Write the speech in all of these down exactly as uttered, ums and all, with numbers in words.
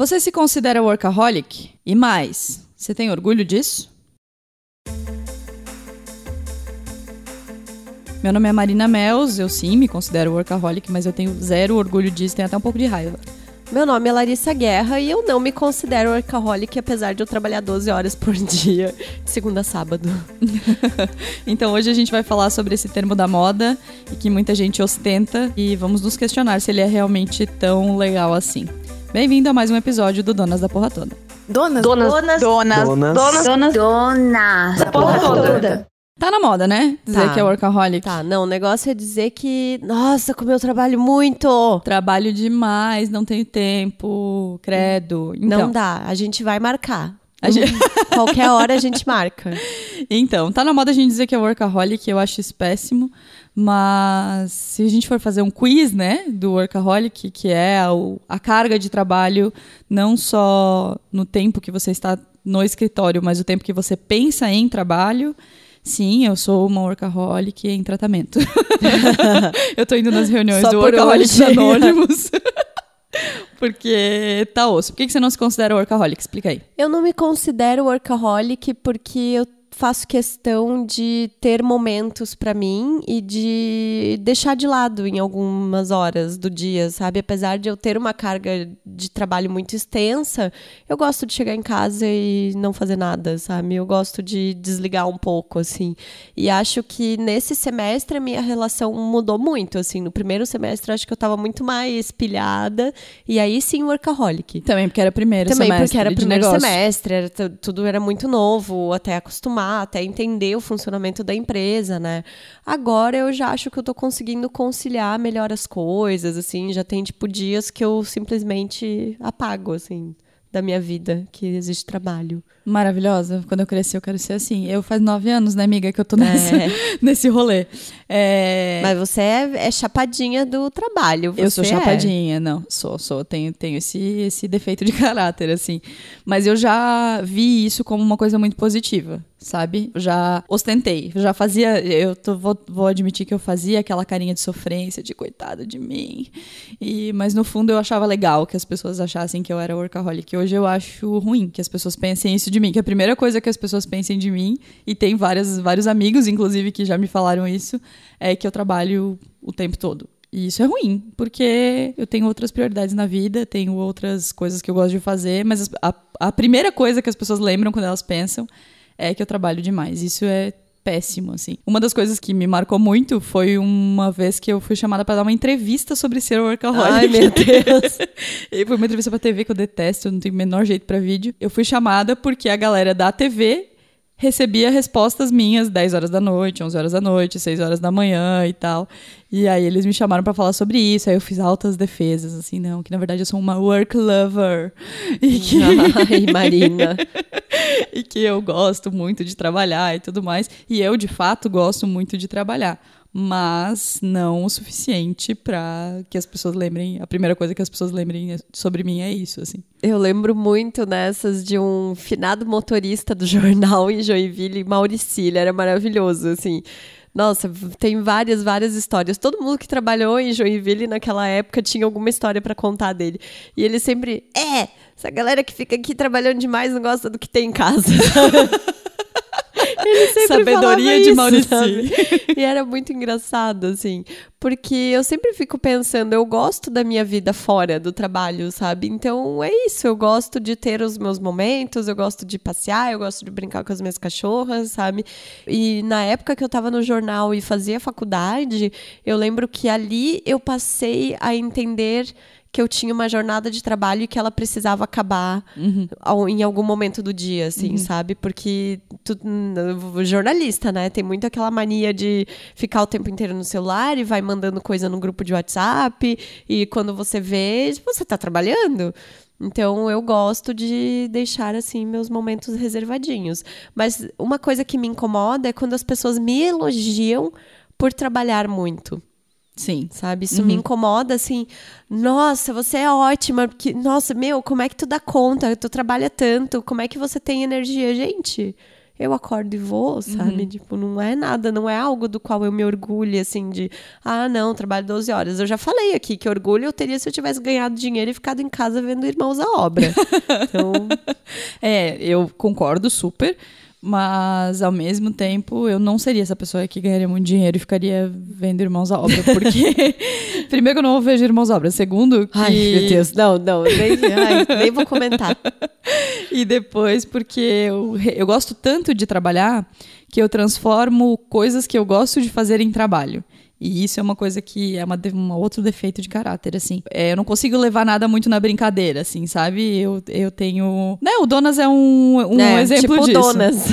Você se considera workaholic? E mais, você tem orgulho disso? Meu nome é Marina Mells, eu sim me considero workaholic, mas eu tenho zero orgulho disso, tenho até um pouco de raiva. Meu nome é Larissa Guerra e eu não me considero workaholic, apesar de eu trabalhar doze horas por dia, de segunda a sábado. Então hoje a gente vai falar sobre esse termo da moda e que muita gente ostenta e vamos nos questionar se ele é realmente tão legal assim. Bem-vindo a mais um episódio do Donas da Porra Toda. Donas, donas, donas, donas, donas, donas, donas, donas da Porra Toda. Tá na moda, né? Dizer tá. que é workaholic. Tá, não, o negócio é dizer que, nossa, como eu trabalho muito. Trabalho demais, não tenho tempo, credo. Então, não dá, a gente vai marcar. A gente... Qualquer hora a gente marca. Então, tá na moda a gente dizer que é workaholic, eu acho isso péssimo. Mas se a gente for fazer um quiz, né, do workaholic, que é a, a carga de trabalho, não só no tempo que você está no escritório, mas o tempo que você pensa em trabalho... Sim, eu sou uma workaholic em tratamento. Eu tô indo nas reuniões Só do Workaholics Anônimos. Porque tá osso. Por que você não se considera workaholic? Explica aí. Eu não me considero workaholic porque eu faço questão de ter momentos pra mim e de deixar de lado em algumas horas do dia, sabe? Apesar de eu ter uma carga de trabalho muito extensa, eu gosto de chegar em casa e não fazer nada, sabe? Eu gosto de desligar um pouco, assim. E acho que nesse semestre a minha relação mudou muito, assim. No primeiro semestre acho que eu tava muito mais pilhada e aí sim workaholic. Também porque era primeiro Também semestre Também porque era primeiro negócio. semestre, era t- tudo era muito novo, até acostumar até entender o funcionamento da empresa, né? Agora eu já acho que eu tô conseguindo conciliar melhor as coisas, assim, já tem, tipo, dias que eu simplesmente apago, assim, da minha vida, que existe trabalho. Maravilhosa, quando eu crescer eu quero ser assim. Eu faz nove anos, né, amiga, que eu tô nessa, é. nesse rolê. É... Mas você é, é chapadinha do trabalho, você Eu sou chapadinha, é. não, sou, sou, tenho, tenho esse, esse defeito de caráter, assim. Mas eu já vi isso como uma coisa muito positiva, sabe? Eu já ostentei, eu já fazia, eu tô, vou, vou admitir que eu fazia aquela carinha de sofrência, de coitado de mim, e, mas no fundo eu achava legal que as pessoas achassem que eu era workaholic. Hoje eu acho ruim que as pessoas pensem isso de mim, que a primeira coisa que as pessoas pensem de mim, e tem várias, vários amigos, inclusive, que já me falaram isso, é que eu trabalho o tempo todo. E isso é ruim, porque eu tenho outras prioridades na vida, tenho outras coisas que eu gosto de fazer, mas a, a primeira coisa que as pessoas lembram quando elas pensam é que eu trabalho demais. Isso é péssimo, assim. Uma das coisas que me marcou muito foi uma vez que eu fui chamada pra dar uma entrevista sobre ser workaholic. Ai, meu Deus! E foi uma entrevista pra T V que eu detesto, eu não tenho o menor jeito pra vídeo. Eu fui chamada porque a galera da T V recebia respostas minhas dez horas da noite, onze horas da noite, seis horas da manhã e tal. E aí eles me chamaram pra falar sobre isso, aí eu fiz altas defesas, assim, não, que na verdade eu sou uma work lover. E que... Ai, Marina. E que eu gosto muito de trabalhar e tudo mais. E eu, de fato, gosto muito de trabalhar. Mas não o suficiente pra que as pessoas lembrem. A primeira coisa que as pessoas lembrem sobre mim é isso, assim. Eu lembro muito nessas de um finado motorista do jornal em Joinville, Maurici, ele era maravilhoso, assim. Nossa, tem várias, várias histórias. Todo mundo que trabalhou em Joinville naquela época tinha alguma história pra contar dele. E ele sempre, é, essa galera que fica aqui trabalhando demais não gosta do que tem em casa. Ele sempre Sabedoria isso, de Maurici. Sabe? E era muito engraçado, assim. Porque eu sempre fico pensando, eu gosto da minha vida fora do trabalho, sabe? Então é isso, eu gosto de ter os meus momentos, eu gosto de passear, eu gosto de brincar com as minhas cachorras, sabe? E na época que eu tava no jornal e fazia faculdade, eu lembro que ali eu passei a entender... que eu tinha uma jornada de trabalho e que ela precisava acabar uhum. ao, em algum momento do dia, assim, uhum. sabe? Porque tu, jornalista, né? Tem muito aquela mania de ficar o tempo inteiro no celular e vai mandando coisa no grupo de WhatsApp e quando você vê, você tá trabalhando. Então, eu gosto de deixar, assim, meus momentos reservadinhos. Mas uma coisa que me incomoda é quando as pessoas me elogiam por trabalhar muito. Sim. Sabe? Isso uhum. me incomoda, assim... Nossa, você é ótima... Porque, nossa, meu, como é que tu dá conta? Tu trabalha tanto... Como é que você tem energia? Gente... eu acordo e vou, sabe? Uhum. Tipo, não é nada, não é algo do qual eu me orgulho, assim, de... Ah, não, trabalho doze horas. Eu já falei aqui que orgulho eu teria se eu tivesse ganhado dinheiro e ficado em casa vendo Irmãos à Obra. Então... é, eu concordo super, mas ao mesmo tempo eu não seria essa pessoa que ganharia muito dinheiro e ficaria vendo Irmãos à Obra, porque... Primeiro, eu não vejo Irmãos à Obra. Segundo, que... Ai, meu Deus, não, não, nem, ai, nem vou comentar. E depois, porque eu, eu gosto tanto de trabalhar que eu transformo coisas que eu gosto de fazer em trabalho. E isso é uma coisa que é um outro defeito de caráter, assim. É, eu não consigo levar nada muito na brincadeira, assim, sabe? Eu, eu tenho... Né, o Donas é um, um é, exemplo tipo disso. Donas.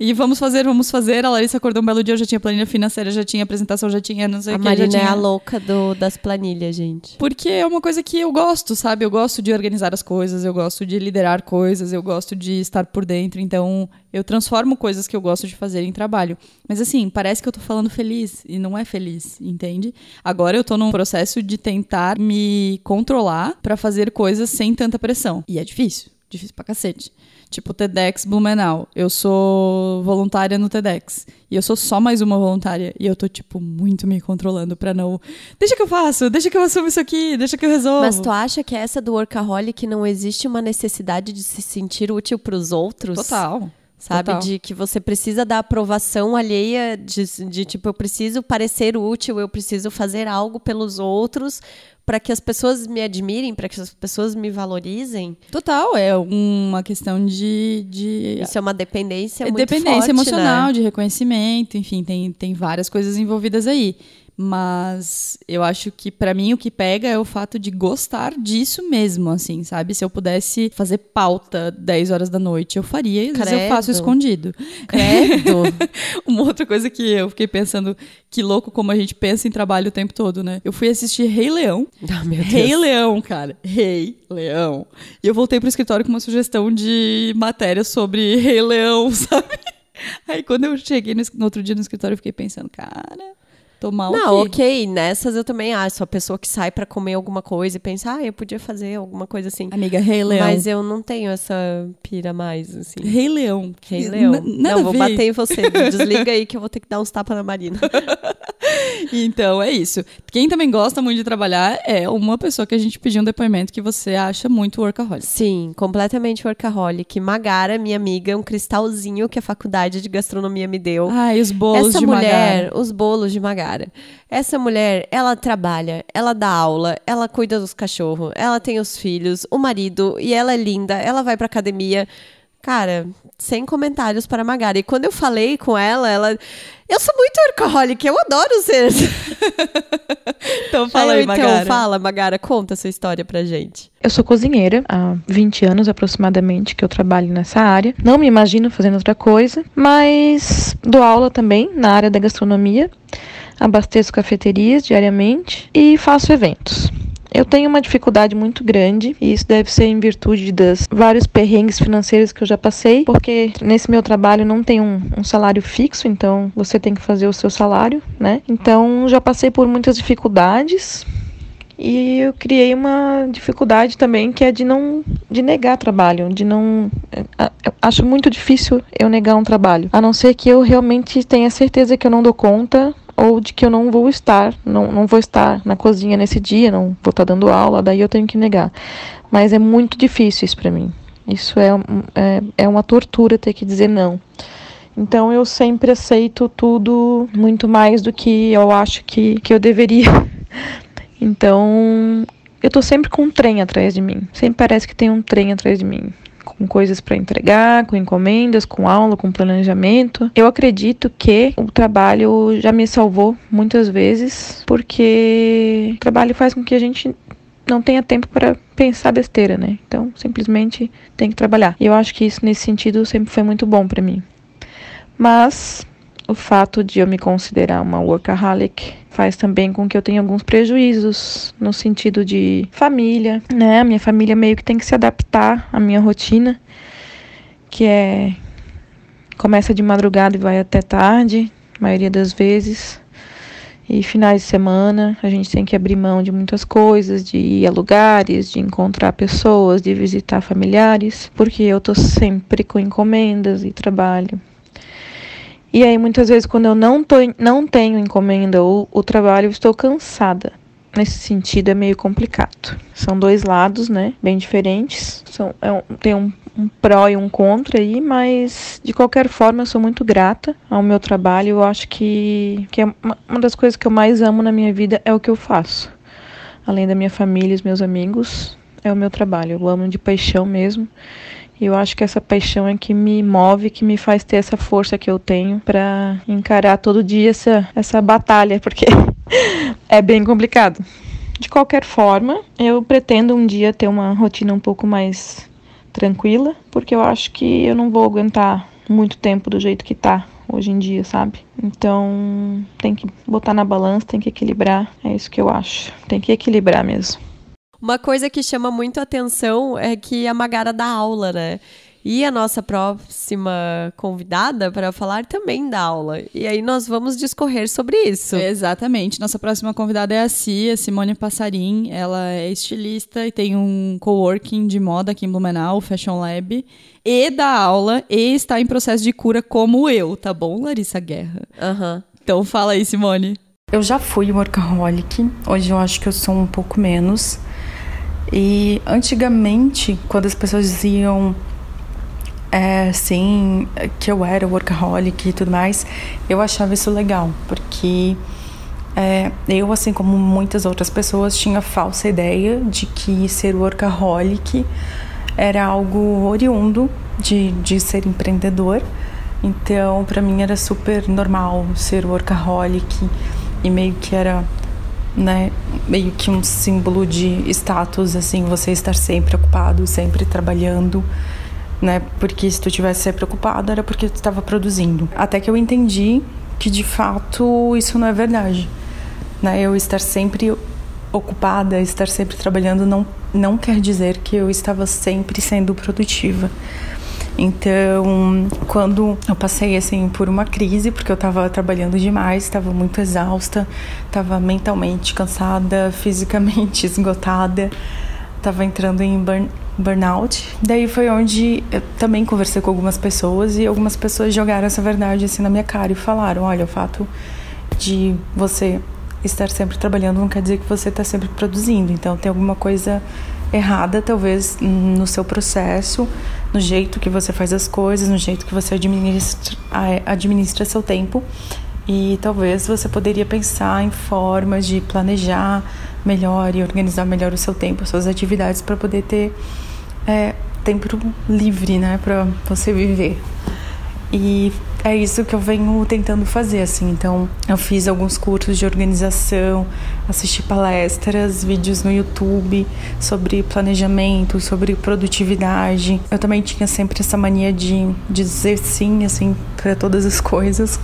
E vamos fazer, vamos fazer. A Larissa acordou um belo dia, eu já tinha planilha financeira, já tinha apresentação, já tinha não sei o que. A Marina tinha... é a louca do, das planilhas, gente. Porque é uma coisa que eu gosto, sabe? Eu gosto de organizar as coisas, eu gosto de liderar coisas, eu gosto de estar por dentro, então... Eu transformo coisas que eu gosto de fazer em trabalho. Mas assim, parece que eu tô falando feliz e não é feliz, entende? Agora eu tô num processo de tentar me controlar pra fazer coisas sem tanta pressão. E é difícil, difícil pra cacete. Tipo, TEDx Blumenau. Eu sou voluntária no TEDx. E eu sou só mais uma voluntária. E eu tô, tipo, muito me controlando pra não... Deixa que eu faço, deixa que eu assumo isso aqui, deixa que eu resolvo. Mas tu acha que essa do workaholic não existe uma necessidade de se sentir útil pros outros? Total. Sabe, total. De que você precisa da aprovação alheia, de, de tipo, eu preciso parecer útil, eu preciso fazer algo pelos outros para que as pessoas me admirem, para que as pessoas me valorizem. Total, é uma questão de... de... Isso é uma dependência é muito dependência forte, dependência emocional, né? De reconhecimento, enfim, tem, tem várias coisas envolvidas aí. Mas eu acho que, pra mim, o que pega é o fato de gostar disso mesmo, assim, sabe? Se eu pudesse fazer pauta dez horas da noite, eu faria. E às vezes eu faço escondido. Credo! Uma outra coisa que eu fiquei pensando, que louco como a gente pensa em trabalho o tempo todo, né? Eu fui assistir Rei Leão. Ah, meu Deus. Rei Leão, cara. Rei Leão. E eu voltei pro escritório com uma sugestão de matéria sobre Rei Leão, sabe? Aí quando eu cheguei no, no outro dia no escritório, eu fiquei pensando, cara... Tomar não, ok, nessas eu também acho. Ah, sou a pessoa que sai pra comer alguma coisa e pensa, ah, eu podia fazer alguma coisa assim. Amiga, Rei Leão. Mas eu não tenho essa pira mais, assim. Rei Leão. Rei Leão. N- não, vou bater em você. Desliga aí que eu vou ter que dar uns tapas na Marina. Então, é isso. Quem também gosta muito de trabalhar é uma pessoa que a gente pediu um depoimento que você acha muito workaholic. Sim, completamente workaholic. Magara, minha amiga, um cristalzinho que a faculdade de gastronomia me deu. Ah, e os bolos essa de mulher, Magara. Essa mulher, os bolos de Magara. Essa mulher, ela trabalha, ela dá aula, ela cuida dos cachorros, ela tem os filhos, o marido, e ela é linda, ela vai pra academia. Cara, sem comentários para a Magara. E quando eu falei com ela, ela... Eu sou muito workaholic, eu adoro ser. Então fala aí, Magara. Então fala, Magara, conta a sua história pra gente. Eu sou cozinheira há vinte anos aproximadamente que eu trabalho nessa área. Não me imagino fazendo outra coisa, mas dou aula também na área da gastronomia. Abasteço cafeterias diariamente e faço eventos. Eu tenho uma dificuldade muito grande e isso deve ser em virtude dos vários perrengues financeiros que eu já passei, porque nesse meu trabalho não tem um, um salário fixo, então você tem que fazer o seu salário, né? Então já passei por muitas dificuldades e eu criei uma dificuldade também que é de não de negar trabalho, de não... Acho muito difícil eu negar um trabalho, a não ser que eu realmente tenha certeza que eu não dou conta ou de que eu não vou estar, não, não vou estar na cozinha nesse dia, não vou estar dando aula, daí eu tenho que negar. Mas é muito difícil isso para mim. Isso é, é, é uma tortura ter que dizer não. Então eu sempre aceito tudo muito mais do que eu acho que, que eu deveria. Então eu tô sempre com um trem atrás de mim. Sempre parece que tem um trem atrás de mim. Com coisas para entregar, com encomendas, com aula, com planejamento. Eu acredito que o trabalho já me salvou muitas vezes, porque o trabalho faz com que a gente não tenha tempo para pensar besteira, né? Então, simplesmente tem que trabalhar. E eu acho que isso, nesse sentido, sempre foi muito bom para mim. Mas o fato de eu me considerar uma workaholic faz também com que eu tenha alguns prejuízos no sentido de família, né? A minha família meio que tem que se adaptar à minha rotina, que é... Começa de madrugada e vai até tarde, a maioria das vezes. E finais de semana a gente tem que abrir mão de muitas coisas, de ir a lugares, de encontrar pessoas, de visitar familiares, porque eu tô sempre com encomendas e trabalho. E aí, muitas vezes, quando eu não, tô, não tenho encomenda ou o trabalho, eu estou cansada. Nesse sentido, é meio complicado. São dois lados, né? Bem diferentes. São, é um, tem um, um pró e um contra aí, mas, de qualquer forma, eu sou muito grata ao meu trabalho. Eu acho que, que é uma, uma das coisas que eu mais amo na minha vida é o que eu faço. Além da minha família e os meus amigos, é o meu trabalho. Eu amo de paixão mesmo. E eu acho que essa paixão é que me move, que me faz ter essa força que eu tenho para encarar todo dia essa, essa batalha, porque é bem complicado. De qualquer forma, eu pretendo um dia ter uma rotina um pouco mais tranquila, porque eu acho que eu não vou aguentar muito tempo do jeito que tá hoje em dia, sabe? Então, tem que botar na balança, tem que equilibrar, é isso que eu acho. Tem que equilibrar mesmo. Uma coisa que chama muito a atenção é que a Magara dá aula, né? E a nossa próxima convidada para falar também dá aula. E aí nós vamos discorrer sobre isso. Exatamente. Nossa próxima convidada é a Cia, Simone Passarim. Ela é estilista e tem um coworking de moda aqui em Blumenau, Fashion Lab. E dá aula e está em processo de cura como eu, tá bom, Larissa Guerra? Uhum. Então fala aí, Simone. Eu já fui workaholic. Hoje eu acho que eu sou um pouco menos. E antigamente, quando as pessoas diziam é, assim, que eu era workaholic e tudo mais, eu achava isso legal, porque é, eu, assim como muitas outras pessoas, tinha a falsa ideia de que ser workaholic era algo oriundo de, de ser empreendedor. Então, pra mim era super normal ser workaholic e meio que era... né, meio que um símbolo de status, assim, você estar sempre ocupado, sempre trabalhando, né, porque se tu tivesse sempre ocupado era porque tu estava produzindo. Até que eu entendi que, de fato, isso não é verdade, né, eu estar sempre ocupada, estar sempre trabalhando não, não quer dizer que eu estava sempre sendo produtiva. Então, quando eu passei, assim, por uma crise, porque eu estava trabalhando demais, estava muito exausta, estava mentalmente cansada, fisicamente esgotada, estava entrando em burn, burnout. Daí foi onde eu também conversei com algumas pessoas e algumas pessoas jogaram essa verdade, assim, na minha cara e falaram, olha, o fato de você estar sempre trabalhando não quer dizer que você está sempre produzindo, então tem alguma coisa... errada, talvez, no seu processo, no jeito que você faz as coisas, no jeito que você administra, administra seu tempo. E talvez você poderia pensar em formas de planejar melhor e organizar melhor o seu tempo, as suas atividades, para poder ter é, tempo livre, né, para você viver. E é isso que eu venho tentando fazer, assim. Então, eu fiz alguns cursos de organização, assisti palestras, vídeos no YouTube sobre planejamento, sobre produtividade. Eu também tinha sempre essa mania de, de dizer sim, assim, para todas as coisas.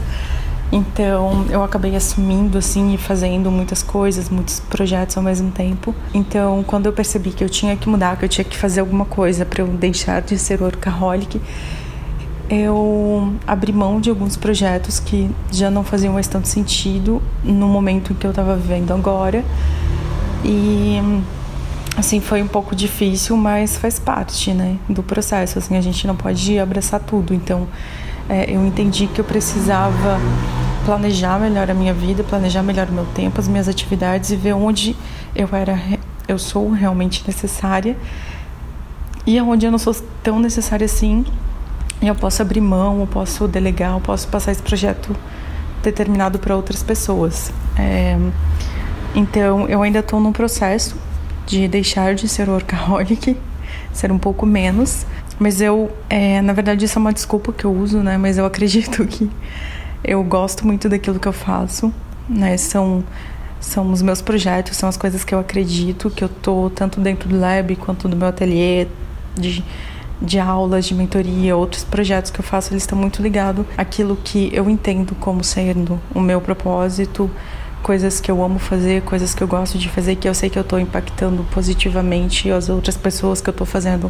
Então, eu acabei assumindo, assim, e fazendo muitas coisas, muitos projetos ao mesmo tempo. Então, quando eu percebi que eu tinha que mudar, que eu tinha que fazer alguma coisa para eu deixar de ser workaholic, eu abri mão de alguns projetos que já não faziam mais tanto sentido no momento que eu estava vivendo agora. E, assim, foi um pouco difícil, mas faz parte, né, do processo. Assim, a gente não pode abraçar tudo. Então, é, eu entendi que eu precisava planejar melhor a minha vida, planejar melhor o meu tempo, as minhas atividades e ver onde eu, era, eu sou realmente necessária e onde eu não sou tão necessária assim. Eu posso abrir mão, eu posso delegar, eu posso passar esse projeto determinado para outras pessoas. É, então, eu ainda estou num processo de deixar de ser workaholic, ser um pouco menos. Mas eu, é, na verdade, isso é uma desculpa que eu uso, né? Mas eu acredito que eu gosto muito daquilo que eu faço, né? São, são os meus projetos, são as coisas que eu acredito, que eu estou tanto dentro do lab quanto do meu ateliê, de... de aulas, de mentoria, outros projetos que eu faço, eles estão muito ligados àquilo que eu entendo como sendo o meu propósito, coisas que eu amo fazer, coisas que eu gosto de fazer, que eu sei que eu estou impactando positivamente as outras pessoas, que eu estou fazendo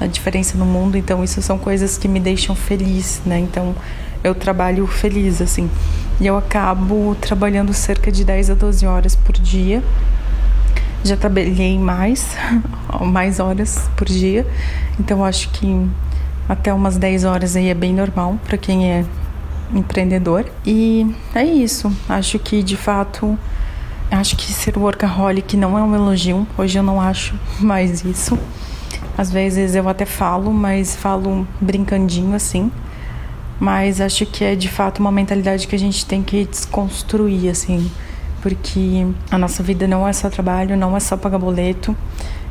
a diferença no mundo. Então, isso são coisas que me deixam feliz, né? Então, eu trabalho feliz, assim. E eu acabo trabalhando cerca de dez a doze horas por dia. Já trabalhei mais, mais horas por dia, então acho que até umas dez horas aí é bem normal para quem é empreendedor. E é isso. Acho que, de fato, acho que ser workaholic não é um elogio. Hoje eu não acho mais isso. Às vezes eu até falo, mas falo brincandinho assim. Mas acho que é, de fato, uma mentalidade que a gente tem que desconstruir, assim. Porque a nossa vida não é só trabalho, não é só pagar boleto.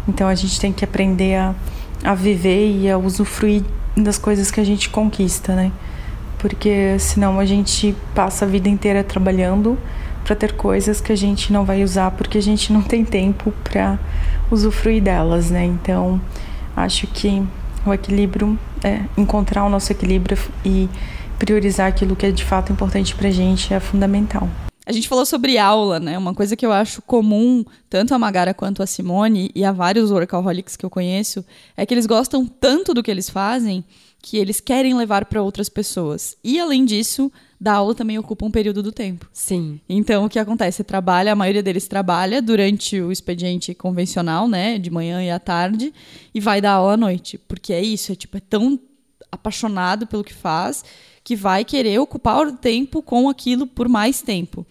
Então a gente tem que aprender a, a viver e a usufruir das coisas que a gente conquista, né? Porque senão a gente passa a vida inteira trabalhando para ter coisas que a gente não vai usar porque a gente não tem tempo para usufruir delas, né? Então acho que o equilíbrio é encontrar o nosso equilíbrio e priorizar aquilo que é de fato importante pra gente é fundamental. A gente falou sobre aula, né? Uma coisa que eu acho comum, tanto a Magara quanto a Simone e a vários workaholics que eu conheço, é que eles gostam tanto do que eles fazem que eles querem levar para outras pessoas. E, além disso, da aula também ocupa um período do tempo. Sim. Então, o que acontece? Você trabalha, a maioria deles trabalha durante o expediente convencional, né? De manhã e à tarde, e vai dar aula à noite. Porque é isso, é tipo, é tão apaixonado pelo que faz que vai querer ocupar o tempo com aquilo por mais tempo.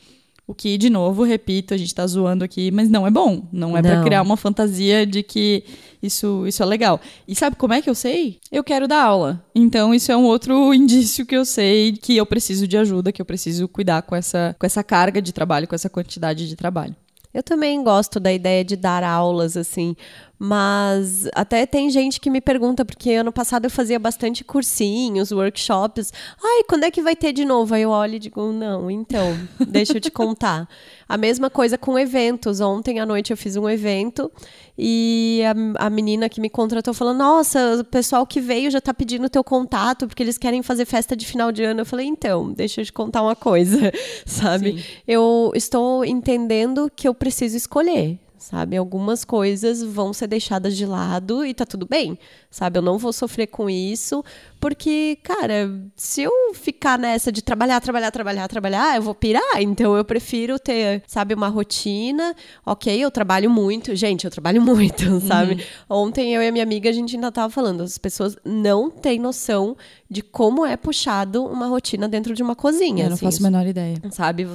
O que, de novo, repito, a gente tá zoando aqui, mas não é bom. Não é não. Pra criar uma fantasia de que isso, isso é legal. E sabe como é que eu sei? Eu quero dar aula. Então, isso é um outro indício que eu sei que eu preciso de ajuda, que eu preciso cuidar com essa, com essa carga de trabalho, com essa quantidade de trabalho. Eu também gosto da ideia de dar aulas, assim, mas até tem gente que me pergunta, porque ano passado eu fazia bastante cursinhos, workshops. Ai, quando é que vai ter de novo? Aí eu olho e digo, não, então, deixa eu te contar. A mesma coisa com eventos. Ontem à noite eu fiz um evento e a, a menina que me contratou falou, nossa, o pessoal que veio já tá pedindo teu contato, porque eles querem fazer festa de final de ano. Eu falei, então, deixa eu te contar uma coisa, sabe? Sim. Eu estou entendendo que eu preciso escolher, sabe? Algumas coisas vão ser deixadas de lado e tá tudo bem, sabe? Eu não vou sofrer com isso, porque, cara, se eu ficar nessa de trabalhar, trabalhar, trabalhar, trabalhar, eu vou pirar. Então eu prefiro ter, sabe, uma rotina. Ok, eu trabalho muito. Gente, eu trabalho muito, sabe? Uhum. Ontem eu e a minha amiga, a gente ainda tava falando, as pessoas não têm noção de como é puxado uma rotina dentro de uma cozinha. Eu não assim, faço a menor ideia. Sabe?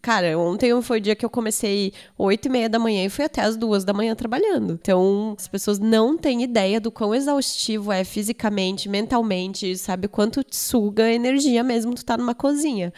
Cara, ontem foi o dia que eu comecei oito e meia da manhã e fui até às duas da manhã trabalhando. Então, as pessoas não têm ideia do quão exaustivo é fisicamente, mentalmente, sabe? Quanto te suga energia mesmo tu tá numa cozinha.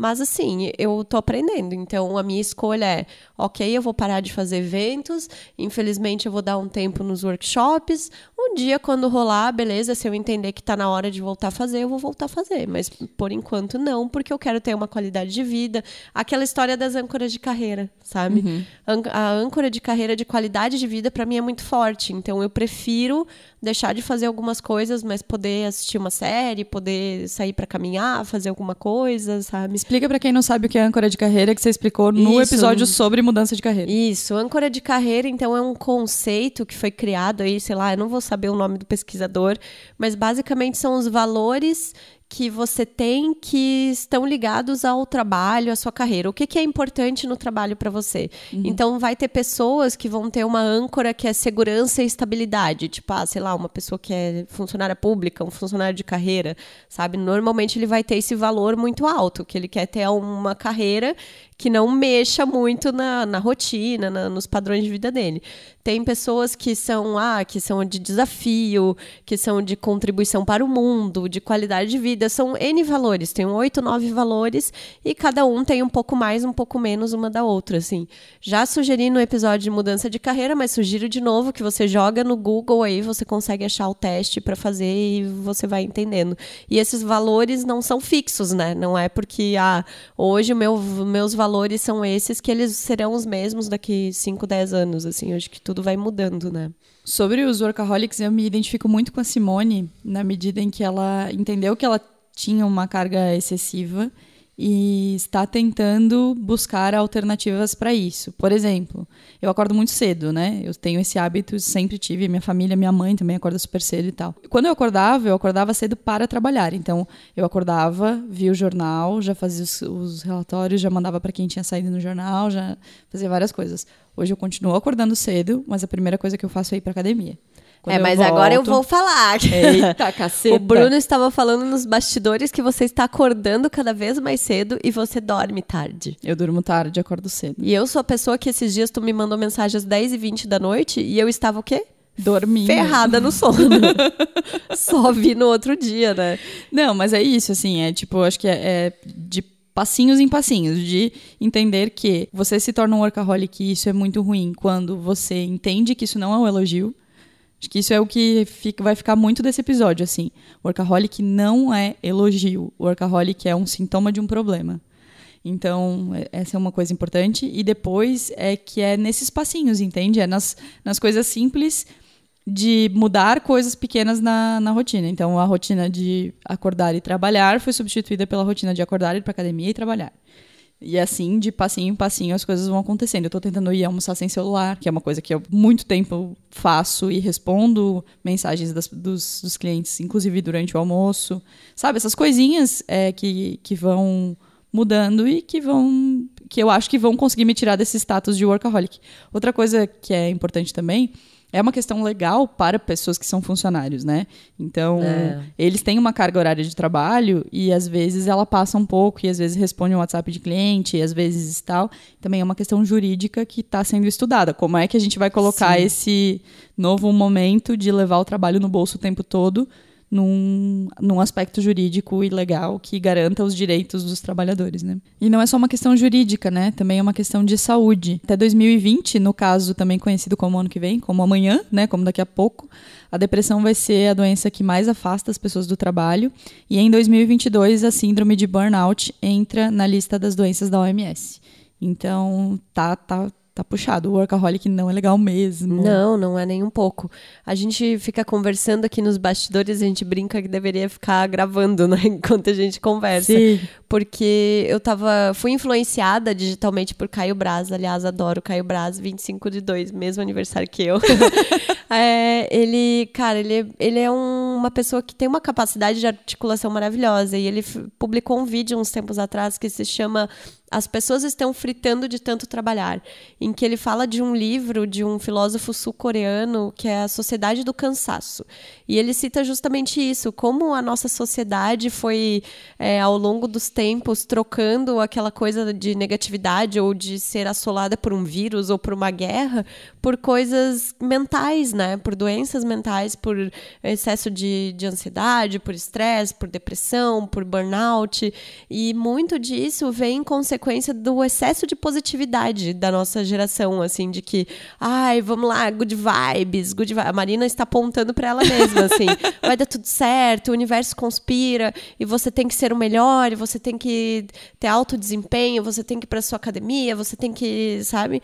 Mas, assim, eu tô aprendendo. Então, a minha escolha é, ok, eu vou parar de fazer eventos, infelizmente eu vou dar um tempo nos workshops. Um dia, quando rolar, beleza, se eu entender que tá na hora de voltar a fazer, eu vou voltar a fazer. Mas, por enquanto, não, porque eu quero ter uma qualidade de vida. Aquela história das âncoras de carreira, sabe? Uhum. A âncora de carreira de qualidade de vida, pra mim, é muito forte. Então, eu prefiro deixar de fazer algumas coisas, mas poder assistir uma série, poder sair pra caminhar, fazer alguma coisa, sabe? Explica pra quem não sabe o que é âncora de carreira, que você explicou no Isso. episódio sobre mudança de carreira. Isso, âncora de carreira, então, é um conceito que foi criado aí, sei lá, eu não vou saber o nome do pesquisador, mas basicamente são os valores que você tem que estão ligados ao trabalho, à sua carreira. O que, que é importante no trabalho para você? Uhum. Então, vai ter pessoas que vão ter uma âncora que é segurança e estabilidade. Tipo, ah, sei lá, uma pessoa que é funcionária pública, um funcionário de carreira, sabe? Normalmente, ele vai ter esse valor muito alto, que ele quer ter uma carreira que não mexa muito na, na rotina, na, nos padrões de vida dele. Tem pessoas que são, ah, que são de desafio, que são de contribuição para o mundo, de qualidade de vida. São N valores, tem oito, nove valores, e cada um tem um pouco mais, um pouco menos uma da outra, assim. Já sugeri no episódio de mudança de carreira, mas sugiro de novo que você joga no Google aí, você consegue achar o teste para fazer e você vai entendendo. E esses valores não são fixos, né? Não é porque, ah, hoje meu, meus valores valores são esses que eles serão os mesmos daqui cinco, dez anos, assim, acho que tudo vai mudando, né? Sobre os workaholics, eu me identifico muito com a Simone, na medida em que ela entendeu que ela tinha uma carga excessiva e está tentando buscar alternativas para isso. Por exemplo, eu acordo muito cedo, né? Eu tenho esse hábito, sempre tive, minha família, minha mãe também acorda super cedo e tal. Quando eu acordava, eu acordava cedo para trabalhar. Então, eu acordava, via o jornal, já fazia os, os relatórios, já mandava para quem tinha saído no jornal, já fazia várias coisas. Hoje eu continuo acordando cedo, mas a primeira coisa que eu faço é ir para academia. Quando é, mas eu volto... agora eu vou falar. Eita, caceta. O Bruno estava falando nos bastidores que você está acordando cada vez mais cedo e você dorme tarde. Eu durmo tarde, acordo cedo. E eu sou a pessoa que esses dias tu me mandou mensagem às dez e vinte da noite e eu estava o quê? Dormindo. Ferrada no sono. Só vi no outro dia, né? Não, mas é isso, assim, é tipo, acho que é, é de passinhos em passinhos, de entender que você se torna um workaholic e isso é muito ruim quando você entende que isso não é um elogio. Acho que isso é o que fica, vai ficar muito desse episódio, assim. Workaholic não é elogio. Workaholic é um sintoma de um problema. Então, essa é uma coisa importante. E depois é que é nesses passinhos, entende? É nas, nas coisas simples de mudar coisas pequenas na, na rotina. Então, a rotina de acordar e trabalhar foi substituída pela rotina de acordar, ir pra academia e trabalhar. E assim, de passinho em passinho, as coisas vão acontecendo. Eu tô tentando ir almoçar sem celular, que é uma coisa que eu muito tempo faço e respondo mensagens das, dos, dos clientes, inclusive durante o almoço. Sabe, essas coisinhas é, que, que vão mudando e que vão, que eu acho que vão conseguir me tirar desse status de workaholic. Outra coisa que é importante também é uma questão legal para pessoas que são funcionários, né? Então, é. eles têm uma carga horária de trabalho e, às vezes, ela passa um pouco e, às vezes, responde um WhatsApp de cliente e, às vezes, tal. Também é uma questão jurídica que está sendo estudada. Como é que a gente vai colocar Sim. esse novo momento de levar o trabalho no bolso o tempo todo num, num aspecto jurídico e legal que garanta os direitos dos trabalhadores, né? E não é só uma questão jurídica, né? Também é uma questão de saúde. Até dois mil e vinte, no caso também conhecido como ano que vem, como amanhã, né? Como daqui a pouco, a depressão vai ser a doença que mais afasta as pessoas do trabalho. E em dois mil e vinte e dois, a síndrome de burnout entra na lista das doenças da O M S. Então, tá... tá Tá puxado, o workaholic não é legal mesmo. Não, não é nem um pouco. A gente fica conversando aqui nos bastidores, a gente brinca que deveria ficar gravando, né? Enquanto a gente conversa. Sim. Porque eu tava, fui influenciada digitalmente por Caio Braz, aliás, adoro Caio Braz, vinte e cinco de dois, mesmo aniversário que eu. é, ele, cara, ele, ele é um, uma pessoa que tem uma capacidade de articulação maravilhosa e ele f- publicou um vídeo uns tempos atrás que se chama... As pessoas estão fritando de tanto trabalhar, em que ele fala de um livro de um filósofo sul-coreano que é a Sociedade do Cansaço. E ele cita justamente isso, como a nossa sociedade foi, é, ao longo dos tempos, trocando aquela coisa de negatividade ou de ser assolada por um vírus ou por uma guerra, por coisas mentais, né? Por doenças mentais, por excesso de, de ansiedade, por estresse, por depressão, por burnout. E muito disso vem em consequência consequência do excesso de positividade da nossa geração, assim, de que ai, vamos lá, good vibes, good vibes. A Marina está apontando para ela mesma, assim, vai dar tudo certo, o universo conspira, e você tem que ser o melhor, e você tem que ter alto desempenho, você tem que ir para sua academia, você tem que, sabe?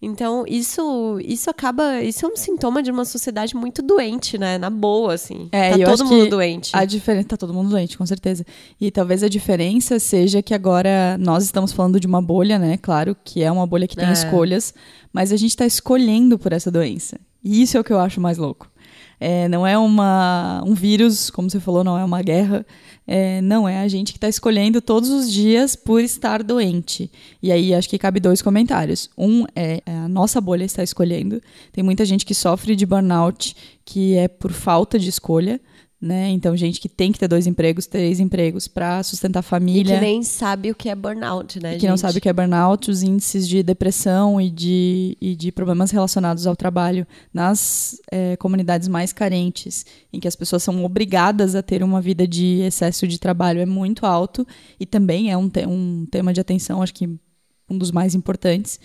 Então, isso, isso acaba... Isso é um sintoma de uma sociedade muito doente, né? Na boa, assim. É, tá todo mundo doente. A diferença, tá todo mundo doente, com certeza. E talvez a diferença seja que agora nós estamos falando de uma bolha, né? Claro que é uma bolha que tem é. escolhas. Mas a gente tá escolhendo por essa doença. E isso é o que eu acho mais louco. É, não é uma, um vírus, como você falou, não é uma guerra. É, não, é a gente que está escolhendo todos os dias por estar doente. E aí acho que cabe dois comentários. Um é a nossa bolha está escolhendo. Tem muita gente que sofre de burnout, que é por falta de escolha. Né? Então, gente que tem que ter dois empregos, três empregos para sustentar a família. E que nem sabe o que é burnout, né, e que gente? não sabe o que é burnout, os índices de depressão e de, e de problemas relacionados ao trabalho nas é, comunidades mais carentes, em que as pessoas são obrigadas a ter uma vida de excesso de trabalho, é muito alto e também é um, te- um tema de atenção, acho que um dos mais importantes.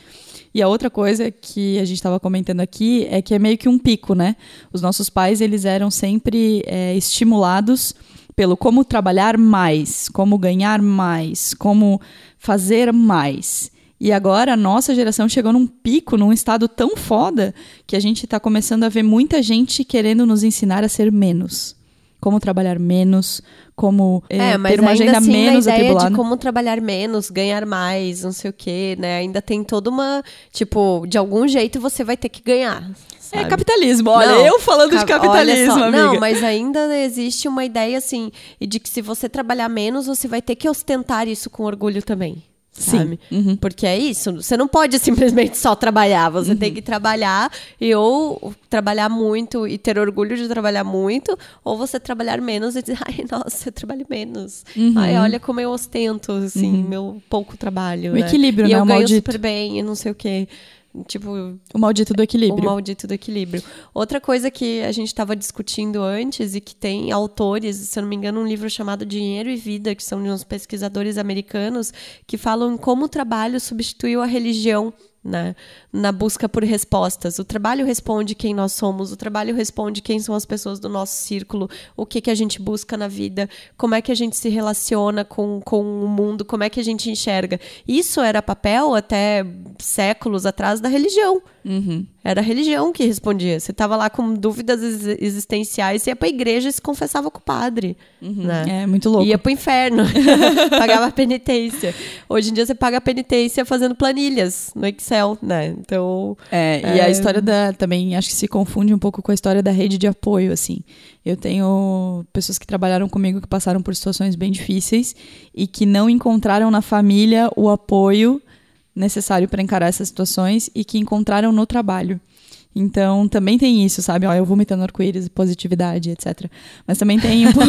E a outra coisa que a gente estava comentando aqui é que é meio que um pico, né? Os nossos pais, eles eram sempre é, estimulados pelo como trabalhar mais, como ganhar mais, como fazer mais. E agora a nossa geração chegou num pico, num estado tão foda, que a gente está começando a ver muita gente querendo nos ensinar a ser menos. Como trabalhar menos, como é, mas ter uma ainda agenda assim, menos atribulada. É, mas ainda assim, de como trabalhar menos, ganhar mais, não sei o quê, né? Ainda tem toda uma... Tipo, de algum jeito você vai ter que ganhar. Sabe? É capitalismo, olha, não, eu falando ca- de capitalismo, só, amiga. Não, mas ainda existe uma ideia, assim, de que se você trabalhar menos, você vai ter que ostentar isso com orgulho também. Sim. Sabe? Uhum. Porque é isso, você não pode simplesmente só trabalhar, você uhum. tem que trabalhar e ou trabalhar muito e ter orgulho de trabalhar muito, ou você trabalhar menos e dizer, ai, nossa, eu trabalho menos. Uhum. Ai, olha como eu ostento, assim, uhum. meu pouco trabalho. O né? equilíbrio, e né? E eu o ganho maldito. super bem e não sei o quê. Tipo, o maldito do equilíbrio. O maldito do equilíbrio. Outra coisa que a gente estava discutindo antes e que tem autores, se eu não me engano, um livro chamado Dinheiro e Vida, que são de uns pesquisadores americanos, que falam como o trabalho substituiu a religião. Na, na busca por respostas. O trabalho responde quem nós somos, o trabalho responde quem são as pessoas do nosso círculo, o que, que a gente busca na vida, como é que a gente se relaciona com, com o mundo, como é que a gente enxerga. Isso era papel até séculos atrás da religião. Uhum. Era a religião que respondia. Você estava lá com dúvidas existenciais, você ia para a igreja e se confessava com o padre. Uhum. Né? É, muito louco. Ia para o inferno, pagava penitência. Hoje em dia você paga penitência fazendo planilhas no Excel, né? Então, é, é... E a história da, também acho que se confunde um pouco com a história da rede de apoio, assim. Eu tenho pessoas que trabalharam comigo que passaram por situações bem difíceis e que não encontraram na família o apoio necessário para encarar essas situações e que encontraram no trabalho. Então, também tem isso, sabe? Ó, eu vou metendo arco-íris, positividade, etcétera. Mas também tem, um po...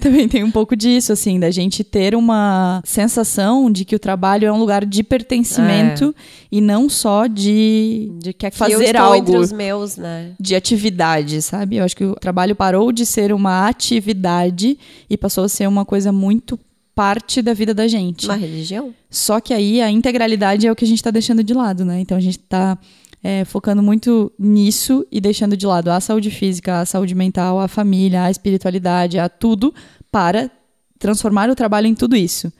também tem um pouco disso, assim, da gente ter uma sensação de que o trabalho é um lugar de pertencimento é. e não só de, de que aqui fazer eu estou algo entre os meus, né? De atividade, sabe? Eu acho que o trabalho parou de ser uma atividade e passou a ser uma coisa muito parte da vida da gente. Uma religião? Só que aí a integralidade é o que a gente está deixando de lado, né? Então a gente está é, focando muito nisso e deixando de lado a saúde física, a saúde mental, a família, a espiritualidade, a tudo, para transformar o trabalho em tudo isso.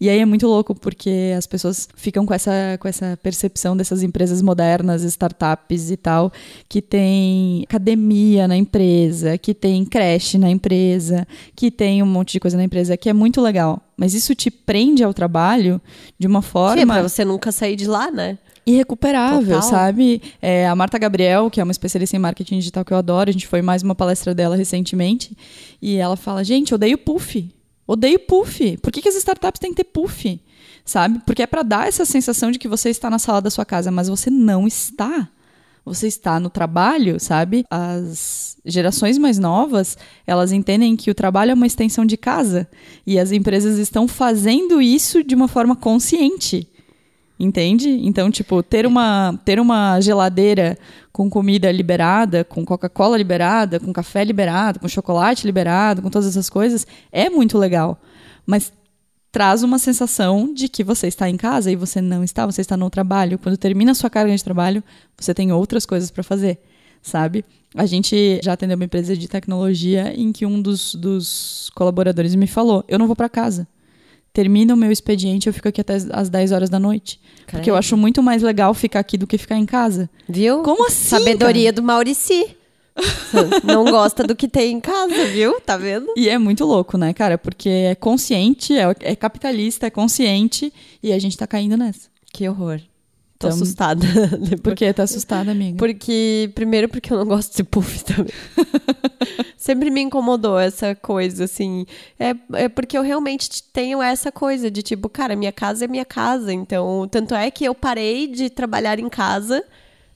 E aí é muito louco, porque as pessoas ficam com essa, com essa percepção dessas empresas modernas, startups e tal, que tem academia na empresa, que tem creche na empresa, que tem um monte de coisa na empresa, que é muito legal. Mas isso te prende ao trabalho de uma forma... Sim, pra você nunca sair de lá, né? Irrecuperável, total. Sabe? É, a Marta Gabriel, que é uma especialista em marketing digital que eu adoro, a gente foi mais uma palestra dela recentemente, e ela fala, gente, eu odeio puff. Odeio puff. Por que, que as startups têm que ter puff? Sabe? Porque é para dar essa sensação de que você está na sala da sua casa, mas você não está. Você está no trabalho, sabe? As gerações mais novas, elas entendem que o trabalho é uma extensão de casa. E as empresas estão fazendo isso de uma forma consciente. Entende? Então, tipo, ter uma, ter uma geladeira com comida liberada, com Coca-Cola liberada, com café liberado, com chocolate liberado, com todas essas coisas, é muito legal. Mas traz uma sensação de que você está em casa e você não está, você está no trabalho. Quando termina a sua carga de trabalho, você tem outras coisas para fazer, sabe? A gente já atendeu uma empresa de tecnologia em que um dos, dos colaboradores me falou, eu não vou para casa. Termina o meu expediente, eu fico aqui até as dez horas da noite. Caramba. Porque eu acho muito mais legal ficar aqui do que ficar em casa. Viu? Como assim? Sabedoria, cara? Do Maurici. Não gosta do que tem em casa, viu? Tá vendo? E é muito louco, né, cara? Porque é consciente, é, é capitalista, é consciente. E a gente tá caindo nessa. Que horror. Tô então, assustada. Por que tá assustada, amiga? Porque, primeiro, porque eu não gosto de puff também. Sempre me incomodou essa coisa, assim. É, é porque eu realmente tenho essa coisa de tipo, cara, minha casa é minha casa. Então, tanto é que eu parei de trabalhar em casa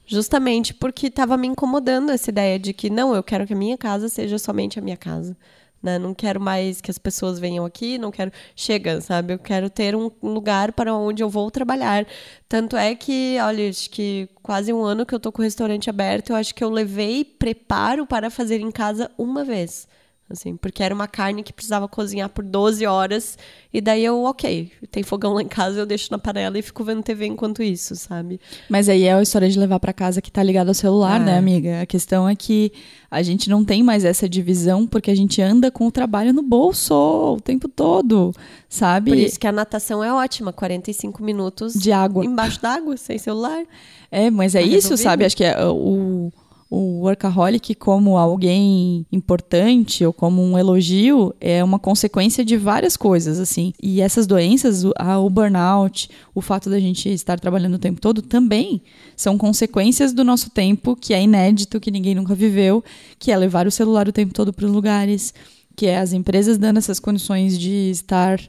justamente porque tava me incomodando essa ideia de que, não, eu quero que a minha casa seja somente a minha casa. Né? Não quero mais que as pessoas venham aqui, não quero... Chega, sabe? Eu quero ter um lugar para onde eu vou trabalhar. Tanto é que, olha, acho que quase um ano que eu tô com o restaurante aberto, eu acho que eu levei preparo para fazer em casa uma vez. Assim, porque era uma carne que precisava cozinhar por doze horas. E daí eu, ok, tem fogão lá em casa, eu deixo na panela e fico vendo T V enquanto isso, sabe? Mas aí é a história de levar para casa que tá ligado ao celular, ah. né, amiga? A questão é que a gente não tem mais essa divisão porque a gente anda com o trabalho no bolso o tempo todo, sabe? Por isso que a natação é ótima, quarenta e cinco minutos de água. Embaixo d'água, sem celular. É, mas é tá isso, resolvido. Sabe? Acho que é o... O workaholic como alguém importante ou como um elogio é uma consequência de várias coisas, assim. E essas doenças, o, o burnout, o fato da gente estar trabalhando o tempo todo também são consequências do nosso tempo, que é inédito, que ninguém nunca viveu, que é levar o celular o tempo todo para os lugares, que é as empresas dando essas condições de estar...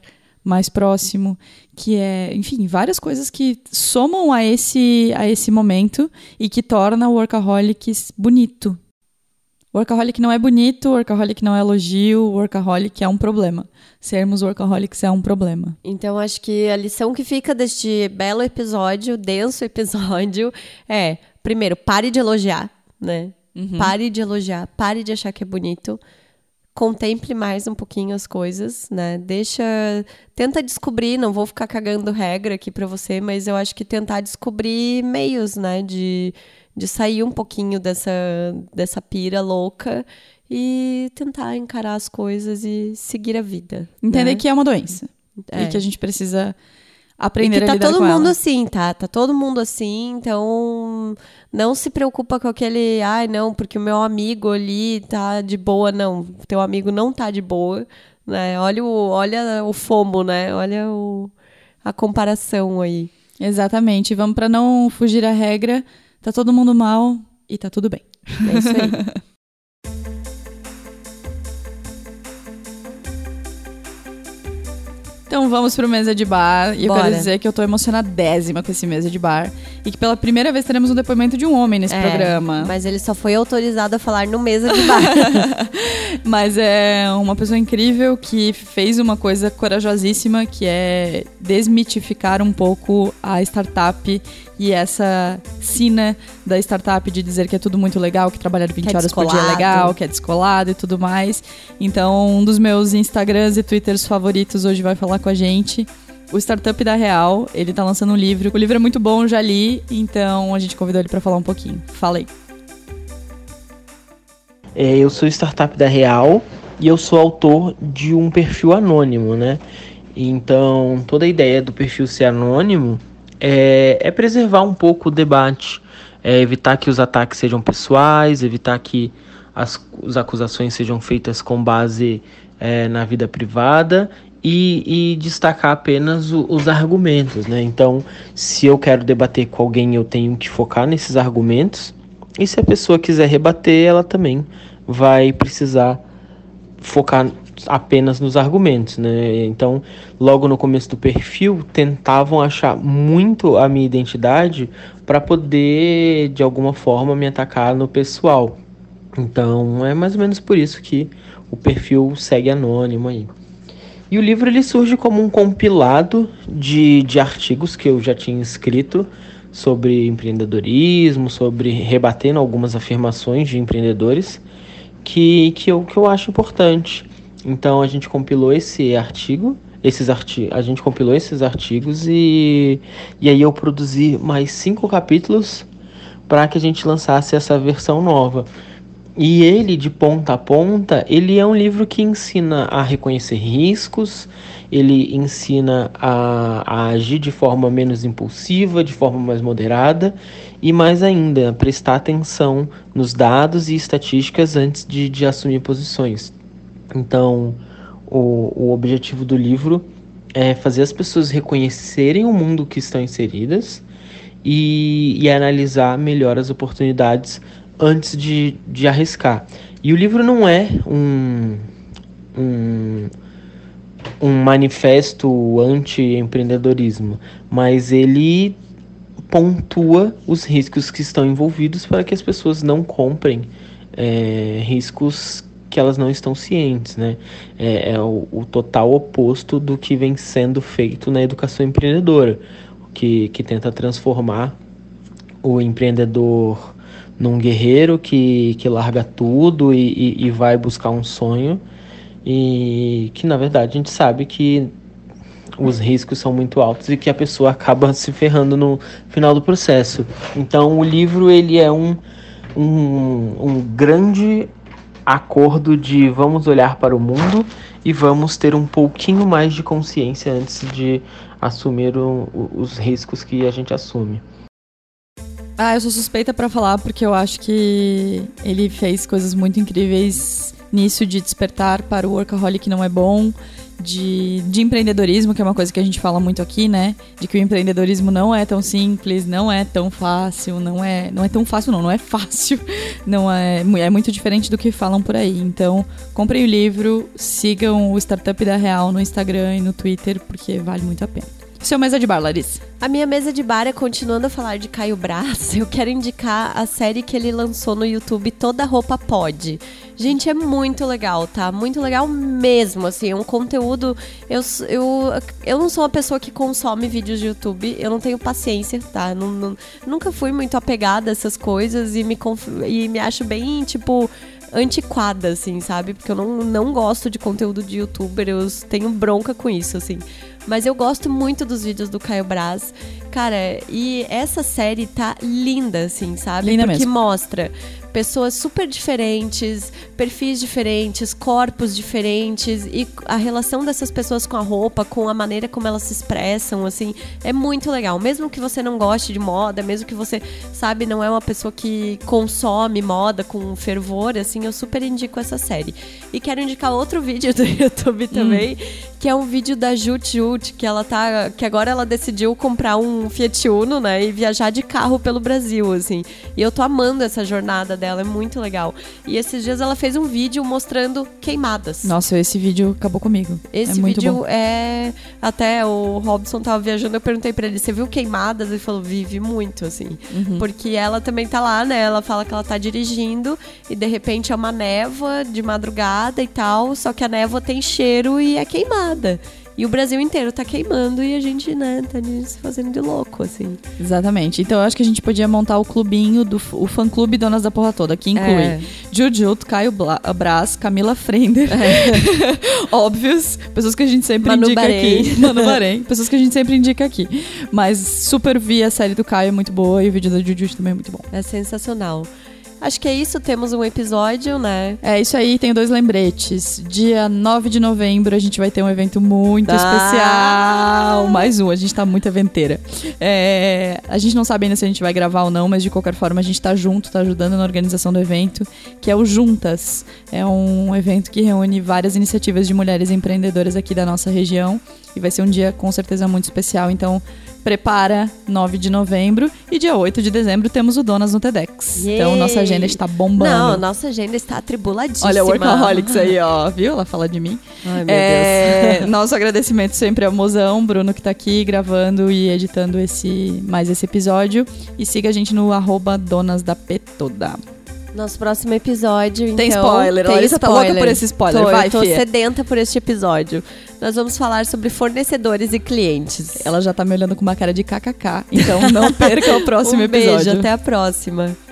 mais próximo, que é, enfim, várias coisas que somam a esse, a esse momento e que torna o Workaholic bonito. O Workaholic não é bonito, o Workaholic não é elogio, o Workaholic é um problema. Sermos Workaholics é um problema. Então, acho que a lição que fica deste belo episódio, denso episódio, é, primeiro, pare de elogiar, né? Uhum. Pare de elogiar, pare de achar que é bonito. Contemple mais um pouquinho as coisas, né? Deixa... Tenta descobrir, não vou ficar cagando regra aqui pra você, mas eu acho que tentar descobrir meios, né? De, de sair um pouquinho dessa, dessa pira louca e tentar encarar as coisas e seguir a vida. Entender, né? Que é uma doença. É. E que a gente precisa... aprender a lidar com ela. E que tá todo mundo assim, tá? Tá todo mundo assim, então não se preocupa com aquele, ai, não, porque o meu amigo ali tá de boa, não. Teu amigo não tá de boa, né? Olha o, olha o FOMO, né? Olha o, a comparação aí. Exatamente. Vamos pra não fugir à regra, tá todo mundo mal e tá tudo bem. É isso aí. Então vamos pro Mesa de Bar. E eu quero dizer que eu tô emocionadésima com esse Mesa de Bar. E que pela primeira vez teremos um depoimento de um homem nesse é, programa. Mas ele só foi autorizado a falar no Mesa de Bar. Mas é uma pessoa incrível que fez uma coisa corajosíssima, que é desmitificar um pouco a startup e essa sina da startup de dizer que é tudo muito legal, que trabalhar vinte horas por dia é legal, que é descolado e tudo mais. Então, um dos meus Instagrams e Twitters favoritos hoje vai falar com a gente, o Startup da Real. Ele tá lançando um livro, o livro é muito bom, já li, então a gente convidou ele para falar um pouquinho. Fala aí. É, eu sou Startup da Real e eu sou autor de um perfil anônimo, né? Então, toda a ideia do perfil ser anônimo É, é preservar um pouco o debate, é evitar que os ataques sejam pessoais, evitar que as, as acusações sejam feitas com base é, na vida privada e, e destacar apenas o, os argumentos, né? Então, se eu quero debater com alguém, eu tenho que focar nesses argumentos, e se a pessoa quiser rebater, ela também vai precisar focar apenas nos argumentos, né? Então, logo no começo do perfil, tentavam achar muito a minha identidade para poder, de alguma forma, me atacar no pessoal. Então, é mais ou menos por isso que o perfil segue anônimo aí. E o livro, ele surge como um compilado de, de artigos que eu já tinha escrito sobre empreendedorismo, sobre rebatendo algumas afirmações de empreendedores que, que, eu, que eu acho importante. Então a gente compilou esse artigo, esses arti- a gente compilou esses artigos e, e aí eu produzi mais cinco capítulos para que a gente lançasse essa versão nova. E ele, de ponta a ponta, ele é um livro que ensina a reconhecer riscos, ele ensina a, a agir de forma menos impulsiva, de forma mais moderada e, mais ainda, prestar atenção nos dados e estatísticas antes de, de assumir posições. Então, o, o objetivo do livro é fazer as pessoas reconhecerem o mundo que estão inseridas e, e analisar melhor as oportunidades antes de, de arriscar. E o livro não é um, um, um manifesto anti-empreendedorismo, mas ele pontua os riscos que estão envolvidos para que as pessoas não comprem é, riscos que elas não estão cientes, né? É, é o, o total oposto do que vem sendo feito na educação empreendedora, que, que tenta transformar o empreendedor num guerreiro que, que larga tudo e, e, e vai buscar um sonho, e que, na verdade, a gente sabe que os riscos são muito altos e que a pessoa acaba se ferrando no final do processo. Então, o livro, ele é um, um, um grande acordo de vamos olhar para o mundo e vamos ter um pouquinho mais de consciência antes de assumir o, os riscos que a gente assume. Ah, eu sou suspeita para falar porque eu acho que ele fez coisas muito incríveis nisso de despertar para o workaholic que não é bom, de, de empreendedorismo, que é uma coisa que a gente fala muito aqui, né? De que o empreendedorismo não é tão simples, não é tão fácil, não é, não é tão fácil não, não é fácil, não é, é muito diferente do que falam por aí. Então, comprem o livro, sigam o Startup da Real no Instagram e no Twitter, porque vale muito a pena. Seu mesa de bar, Larissa? A minha mesa de bar é, continuando a falar de Caio Braz, eu quero indicar a série que ele lançou no YouTube, Toda Roupa Pode. Gente, é muito legal, tá? Muito legal mesmo, assim, é um conteúdo... Eu, eu, eu não sou uma pessoa que consome vídeos de YouTube, eu não tenho paciência, tá? Não, não, nunca fui muito apegada a essas coisas e me, conf, e me acho bem, tipo... antiquada, assim, sabe? Porque eu não, não gosto de conteúdo de youtuber, eu tenho bronca com isso, assim. Mas eu gosto muito dos vídeos do Caio Braz. Cara, e essa série tá linda, assim, sabe? Linda mesmo. Porque mostra pessoas super diferentes, perfis diferentes, corpos diferentes, e a relação dessas pessoas com a roupa, com a maneira como elas se expressam, assim, é muito legal. Mesmo que você não goste de moda, mesmo que você, sabe, não é uma pessoa que consome moda com fervor, assim, eu super indico essa série. E quero indicar outro vídeo do YouTube também, hum. que é um vídeo da Jout Jout, que ela tá, que agora ela decidiu comprar um Fiat Uno, né, e viajar de carro pelo Brasil, assim. E eu tô amando essa jornada dela, é muito legal. E esses dias ela fez um vídeo mostrando queimadas. Nossa, esse vídeo acabou comigo. Esse é muito vídeo bom. É... Até o Robson tava viajando, eu perguntei pra ele, você viu queimadas? Ele falou, vive muito, assim. Uhum. Porque ela também tá lá, né, ela fala que ela tá dirigindo e de repente é uma névoa de madrugada e tal, só que a névoa tem cheiro e é queimada. E o Brasil inteiro tá queimando e a gente, né, tá se fazendo de louco, assim. Exatamente. Então eu acho que a gente podia montar o clubinho, do, o fã-clube Donas da Porra Toda, que inclui é. Jout Jout, Caio Bla, Braz, Camila Frender. É. Óbvios. Pessoas que a gente sempre Manu indica Bahrein. aqui. Manu Bahrein. Pessoas que a gente sempre indica aqui. Mas super vi, a série do Caio é muito boa e o vídeo da Jout Jout também é muito bom. É sensacional. Acho que é isso, temos um episódio, né? É isso aí, tenho dois lembretes. Dia nove de novembro a gente vai ter um evento muito ah. especial. Mais um, a gente tá muito aventeira. É, a gente não sabe ainda se a gente vai gravar ou não, mas de qualquer forma a gente tá junto, tá ajudando na organização do evento, que é o Juntas. É um evento que reúne várias iniciativas de mulheres empreendedoras aqui da nossa região. E vai ser um dia com certeza muito especial, então... Prepara, nove de novembro, e dia oito de dezembro temos o Donas no TEDx. Yay. Então nossa agenda está bombando. Não, nossa agenda está atribuladíssima. Olha o Workaholics aí, ó, viu? Ela fala de mim. Ai, meu é, Deus. Nosso agradecimento sempre ao Mozão, Bruno, que está aqui gravando e editando esse, mais esse episódio. E siga a gente no arroba Donas da P Toda. Nosso próximo episódio, então... Tem spoiler, tem Larissa, tá louca por esse spoiler, tô, vai, eu tô fia. sedenta por este episódio. Nós vamos falar sobre fornecedores e clientes. Ela já tá me olhando com uma cara de kkk, então não perca o próximo um episódio. Um beijo, até a próxima.